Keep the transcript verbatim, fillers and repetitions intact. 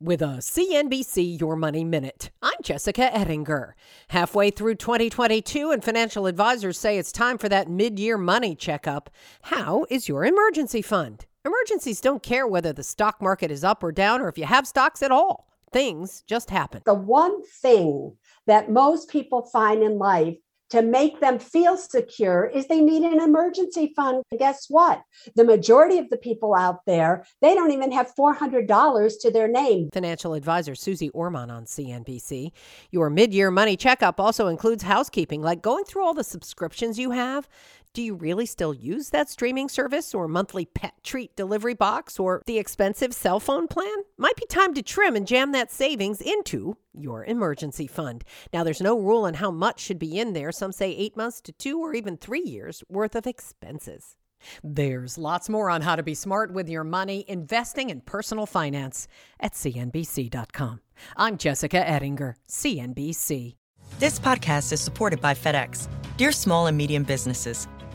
With a C N B C Your Money Minute, I'm Jessica Ettinger. Halfway through twenty twenty-two, and financial advisors say it's time for that mid-year money checkup. How is your emergency fund? Emergencies don't care whether the stock market is up or down or if you have stocks at all. Things just happen. The one thing that most people find in life to make them feel secure is they need an emergency fund. And guess what? The majority of the people out there, they don't even have four hundred dollars to their name. Financial advisor Susie Ormon on C N B C. Your mid-year money checkup also includes housekeeping, like going through all the subscriptions you have. Do you really still use that streaming service or monthly pet treat delivery box or the expensive cell phone plan? Might be time to trim and jam that savings into your emergency fund. Now, there's no rule on how much should be in there. Some say eight months to two or even three years worth of expenses. There's lots more on how to be smart with your money, investing, and personal finance at C N B C dot com. I'm Jessica Ettinger, C N B C. This podcast is supported by FedEx. Dear small and medium businesses,